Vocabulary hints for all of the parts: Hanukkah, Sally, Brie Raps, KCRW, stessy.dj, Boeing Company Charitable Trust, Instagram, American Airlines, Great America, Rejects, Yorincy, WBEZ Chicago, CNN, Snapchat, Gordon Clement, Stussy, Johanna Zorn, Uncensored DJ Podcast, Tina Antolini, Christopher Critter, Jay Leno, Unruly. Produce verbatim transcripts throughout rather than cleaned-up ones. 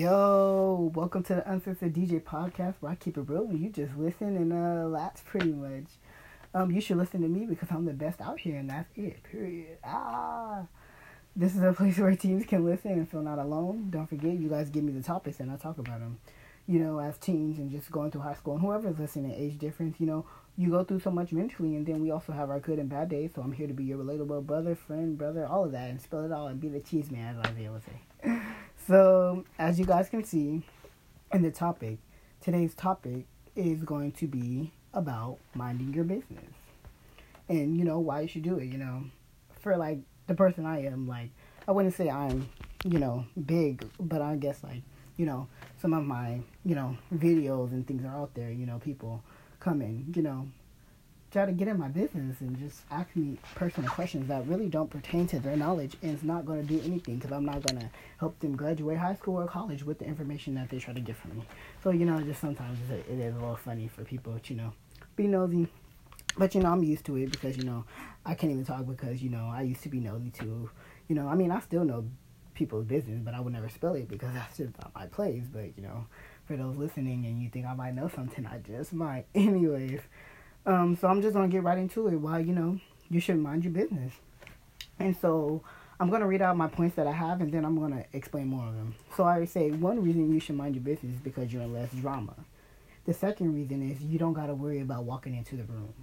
Yo, welcome to the Uncensored D J Podcast, where I keep it real and you just listen and uh, laugh pretty much. Um, you should listen to me because I'm the best out here, and that's it, period. Ah, this is a place where teens can listen and feel not alone. Don't forget, you guys give me the topics and I talk about them. You know, as teens and just going through high school and whoever's listening, age difference, you know, you go through so much mentally, and then we also have our good and bad days, so I'm here to be your relatable brother, friend, brother, all of that, and spill it all and be the cheese man, as Isaiah would say. So, as you guys can see in the topic, today's topic is going to be about minding your business. And, you know, why you should do it, you know. For, like, the person I am, like, I wouldn't say I'm, you know, big, but I guess, like, you know, some of my, you know, videos and things are out there, you know, people come and, you know, try to get in my business and just ask me personal questions that really don't pertain to their knowledge, and it's not going to do anything because I'm not going to help them graduate high school or college with the information that they try to get from me. So, you know, just sometimes it is a little funny for people to, you know, be nosy. But, you know, I'm used to it because, you know, I can't even talk because, you know, I used to be nosy too. You know, I mean, I still know people's business, but I would never spill it because that's just not my place. But, you know, for those listening and you think I might know something, I just might. Anyways. Um, so I'm just going to get right into it, why, you know, you should mind your business. And so I'm going to read out my points that I have, and then I'm going to explain more of them. So I would say one reason you should mind your business is because you're in less drama. The second reason is you don't got to worry about walking into the room.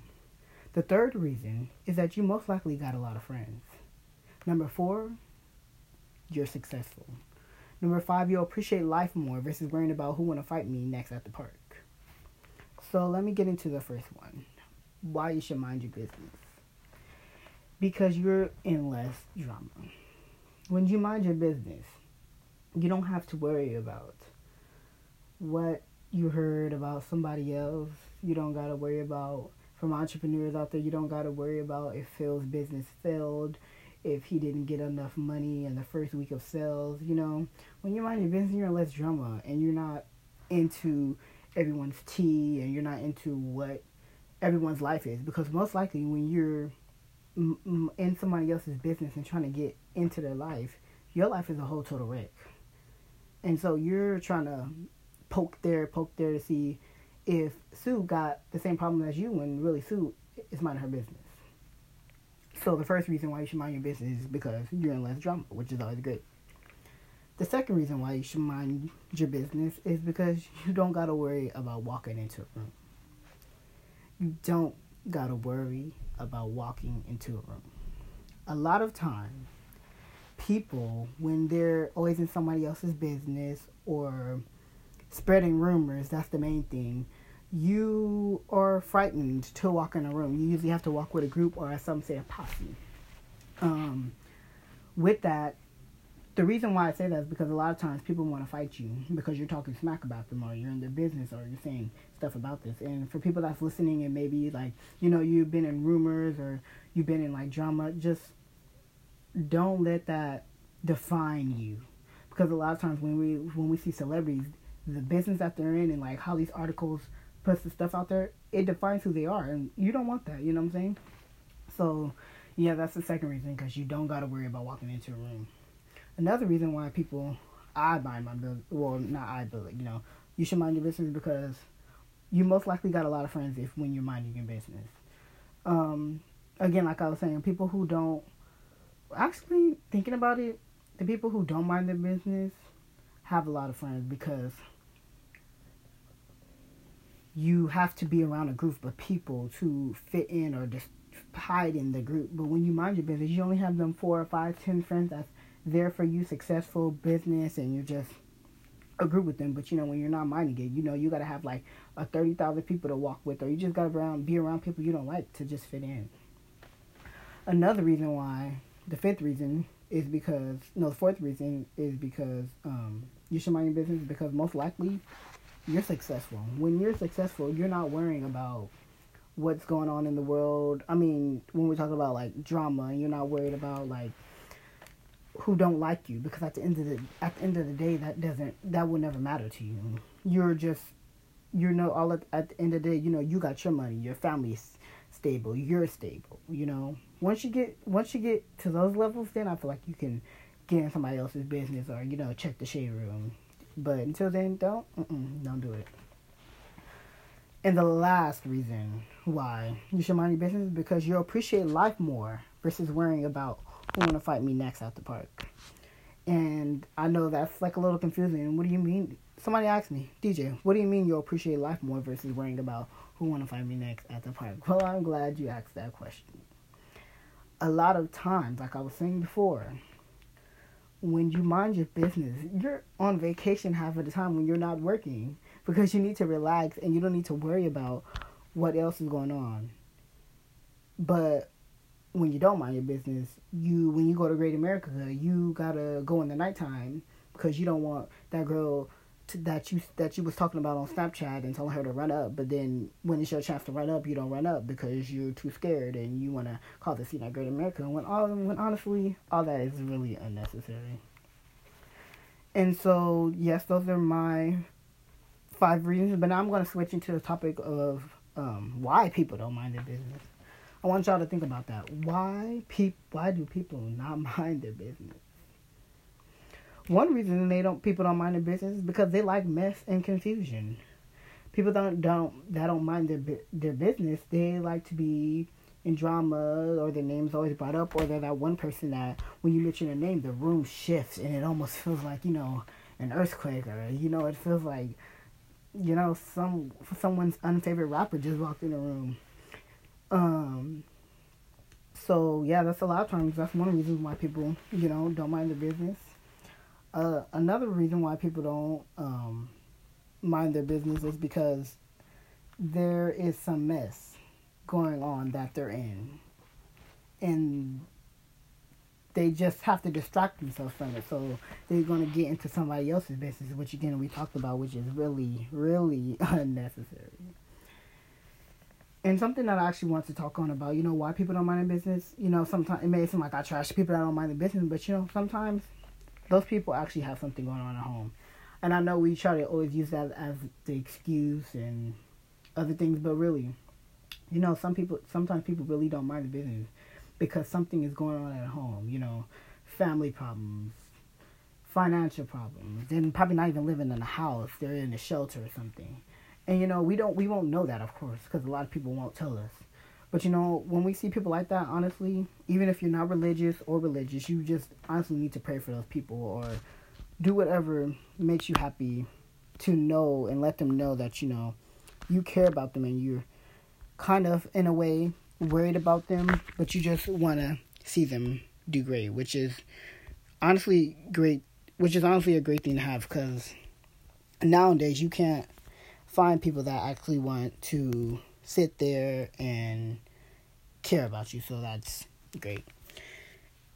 The third reason is that you most likely got a lot of friends. Number four, you're successful. Number five, you'll appreciate life more versus worrying about who want to fight me next at the park. So let me get into the first one, why you should mind your business. Because you're in less drama. When you mind your business, you don't have to worry about what you heard about somebody else. You don't got to worry about, from entrepreneurs out there, you don't got to worry about if Phil's business failed, if he didn't get enough money in the first week of sales. You know, when you mind your business, you're in less drama, and you're not into everyone's tea, and you're not into what everyone's life is, because most likely when you're m- m- in somebody else's business and trying to get into their life, your life is a whole total wreck. And so you're trying to poke there, poke there to see if Sue got the same problem as you, when really Sue is minding her business. So the first reason why you should mind your business is because you're in less drama, which is always good. The second reason why you should mind your business is because you don't got to worry about walking into a room. You don't got to worry about walking into a room. A lot of time, people, when they're always in somebody else's business or spreading rumors, that's the main thing, you are frightened to walk in a room. You usually have to walk with a group, or as some say, a posse. Um, with that, the reason why I say that is because a lot of times people want to fight you because you're talking smack about them, or you're in their business, or you're saying stuff about this. And for people that's listening and maybe, like, you know, you've been in rumors or you've been in, like, drama, just don't let that define you. Because a lot of times when we when we see celebrities, the business that they're in and, like, how these articles puts the stuff out there, it defines who they are. And you don't want that, you know what I'm saying? So, yeah, that's the second reason, because you don't got to worry about walking into a room. Another reason why people, I mind my business, well, not I, but, like, you know, you should mind your business because you most likely got a lot of friends if when you're minding your business. Um, again, like I was saying, people who don't, actually thinking about it, the people who don't mind their business have a lot of friends because you have to be around a group of people to fit in or just hide in the group. But when you mind your business, you only have them four or five, ten friends that's there for you, successful business, and you're just a group with them. But, you know, when you're not minding it, you know, you got to have, like, a thirty thousand people to walk with, or you just got to be around people you don't like to just fit in. Another reason why, the fifth reason is because, no, the fourth reason is because um, you should mind your business because most likely you're successful. When you're successful, you're not worrying about what's going on in the world. I mean, when we're talking about, like, drama, you're not worried about, like, who don't like you, because at the end of the at the end of the day, that doesn't that will never matter to you. You're just you know all at, at the end of the day, you know, you got your money, your family's stable, you're stable. You know, once you get once you get to those levels, then I feel like you can get in somebody else's business or, you know, check the shade room, But until then, don't, mm-mm, don't do it. And the last reason why you should mind your business is because you'll appreciate life more versus worrying about who want to fight me next at the park. And I know that's like a little confusing. What do you mean? Somebody asked me, D J, what do you mean you'll appreciate life more versus worrying about who want to find me next at the park? Well, I'm glad you asked that question. A lot of times, like I was saying before, when you mind your business, you're on vacation half of the time when you're not working because you need to relax and you don't need to worry about what else is going on. But when you don't mind your business, you when you go to Great America, you gotta go in the nighttime because you don't want that girl to, that you that you was talking about on Snapchat and telling her to run up. But then when it's your chance to run up, you don't run up because you're too scared and you wanna call the scene at Great America. When all when honestly, all that is really unnecessary. And so yes, those are my five reasons. But now I'm gonna switch into the topic of um, why people don't mind their business. I want y'all to think about that. Why pe- Why do people not mind their business? One reason they don't people don't mind their business is because they like mess and confusion. People don't don't that don't mind their their business. They like to be in drama, or their name's always brought up, or they're that one person that when you mention their name, the room shifts and it almost feels like you know an earthquake, or you know it feels like you know some someone's unfavorite rapper just walked in the room. Um, so yeah, that's a lot of times, that's one reason why people, you know, don't mind their business. Uh, another reason why people don't, um, mind their business is because there is some mess going on that they're in and they just have to distract themselves from it. So they're going to get into somebody else's business, which again, we talked about, which is really, really unnecessary. And something that I actually want to talk on about, you know, why people don't mind their business. You know, sometimes it may seem like I trash people that don't mind their business, but, you know, sometimes those people actually have something going on at home. And I know we try to always use that as the excuse and other things, but really, you know, some people, sometimes people really don't mind their business because something is going on at home, you know, family problems, financial problems, and probably not even living in a house, they're in a shelter or something. And, you know, we don't, we won't know that, of course, because a lot of people won't tell us. But, you know, when we see people like that, honestly, even if you're not religious or religious, you just honestly need to pray for those people or do whatever makes you happy to know and let them know that, you know, you care about them and you're kind of, in a way, worried about them, but you just want to see them do great, which is honestly great, which is honestly a great thing to have because nowadays you can't find people that actually want to sit there and care about you. So that's great.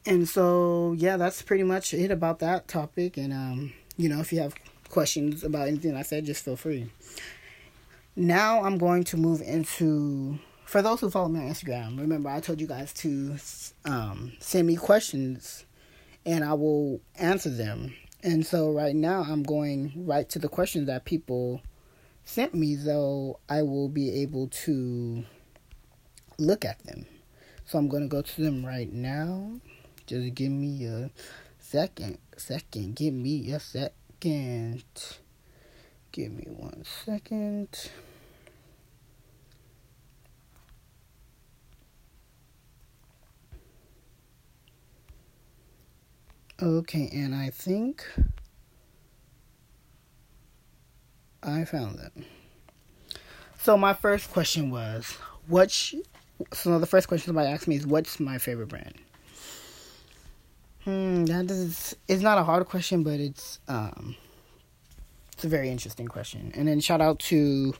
And so, yeah, that's pretty much it about that topic. And, um, you know, if you have questions about anything I said, just feel free. Now I'm going to move into, for those who follow me on Instagram, remember I told you guys to um, send me questions and I will answer them. And so right now I'm going right to the questions that people sent me, though I will be able to look at them. So I'm going to go to them right now. Just give me a second. Second. Give me a second. Give me one second. Okay, and I think I found that. So my first question was, what's, so the first question somebody asked me is, what's my favorite brand? Hmm, that is, it's not a hard question, but it's, um, it's a very interesting question. And then shout out to,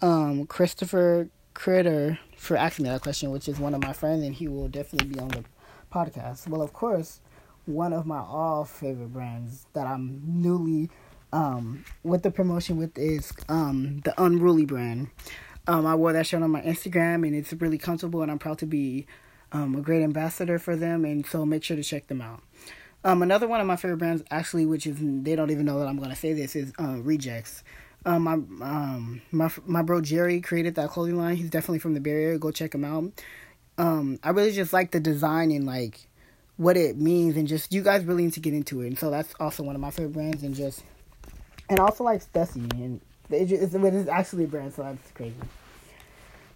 um, Christopher Critter for asking me that question, which is one of my friends, and he will definitely be on the podcast. Well, of course, one of my all favorite brands that I'm newly Um, what the promotion with is um, the Unruly brand. Um, I wore that shirt on my Instagram, and it's really comfortable, and I'm proud to be um, a great ambassador for them, and so make sure to check them out. Um, another one of my favorite brands, actually, which is, they don't even know that I'm going to say this, is uh, Rejects. Um, my, um, my, my bro Jerry created that clothing line. He's definitely from the Bay Area. Go check him out. Um, I really just like the design and, like, what it means, and just, you guys really need to get into it, and so that's also one of my favorite brands, and just And also like Stussy, and it is it's actually a brand, so that's crazy.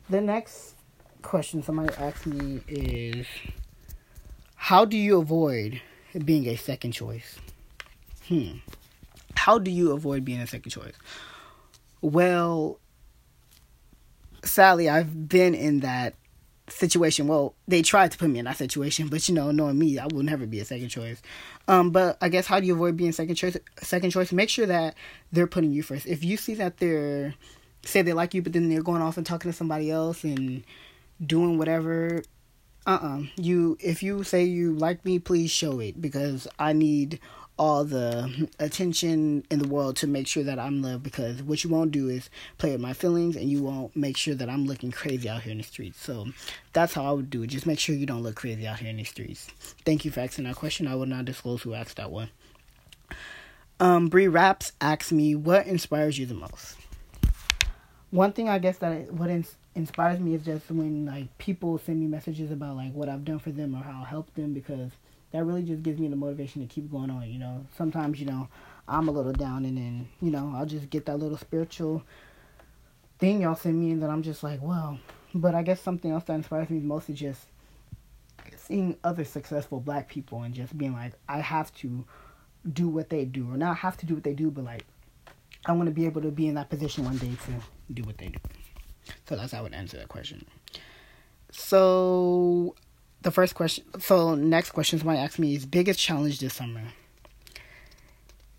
The next question somebody asked me is, how do you avoid being a second choice? Hmm. How do you avoid being a second choice? Well, Sally, I've been in that situation. Well, they tried to put me in that situation, but you know, knowing me, I will never be a second choice. Um, but I guess how do you avoid being second choice? Second choice, make sure that they're putting you first. If you see that they're say they like you, but then they're going off and talking to somebody else and doing whatever. Uh-uh. You, if you say you like me, please show it, because I need all the attention in the world to make sure that I'm loved, because what you won't do is play with my feelings, and you won't make sure that I'm looking crazy out here in the streets. So that's how I would do it. Just make sure you don't look crazy out here in the streets. Thank you for asking that question. I will not disclose who asked that one. Um, Brie Raps asked me, what inspires you the most? One thing I guess that I, what ins- inspires me is just when like people send me messages about like what I've done for them or how I helped them, because that really just gives me the motivation to keep going on, you know. Sometimes, you know, I'm a little down, and then, you know, I'll just get that little spiritual thing y'all send me, and then I'm just like, wow. But I guess something else that inspires me most is just seeing other successful black people and just being like, I have to do what they do. Or not have to do what they do, but, like, I want to be able to be in that position one day to do what they do. So that's how I would answer that question. So the first question, so next question somebody asked me is, biggest challenge this summer.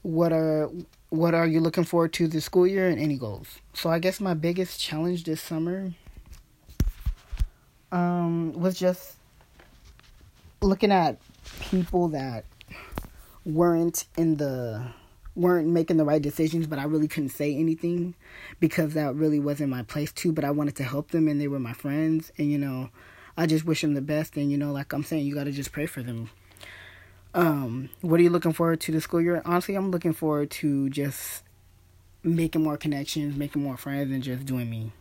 What are what are you looking forward to this school year, and any goals? So I guess my biggest challenge this summer um, was just looking at people that weren't in the weren't making the right decisions, but I really couldn't say anything because that really wasn't my place to. But I wanted to help them, and they were my friends, and you know, I just wish them the best, and, you know, like I'm saying, you got to just pray for them. Um, what are you looking forward to this school year? Honestly, I'm looking forward to just making more connections, making more friends, and just doing me.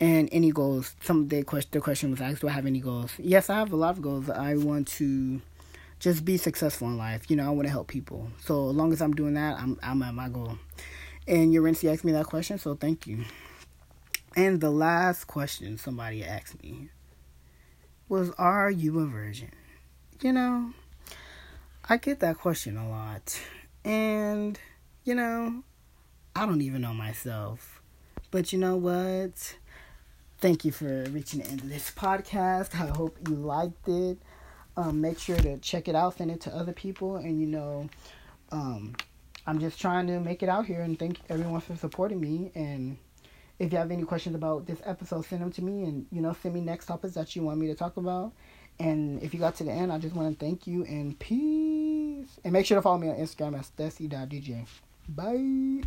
And any goals. Some the question, the question was asked, do I have any goals? Yes, I have a lot of goals. I want to just be successful in life. You know, I want to help people. So as long as I'm doing that, I'm, I'm at my goal. And Yorincy asked me that question, so thank you. And the last question somebody asked me was, are you a virgin? You know, I get that question a lot. And, you know, I don't even know myself. But you know what? Thank you for reaching the end of this podcast. I hope you liked it. Um, make sure to check it out. Send it to other people. And, you know, um, I'm just trying to make it out here. And thank everyone for supporting me. And if you have any questions about this episode, send them to me, and, you know, send me next topics that you want me to talk about. And if you got to the end, I just want to thank you, and peace. And make sure to follow me on Instagram at stessy dot d j. Bye.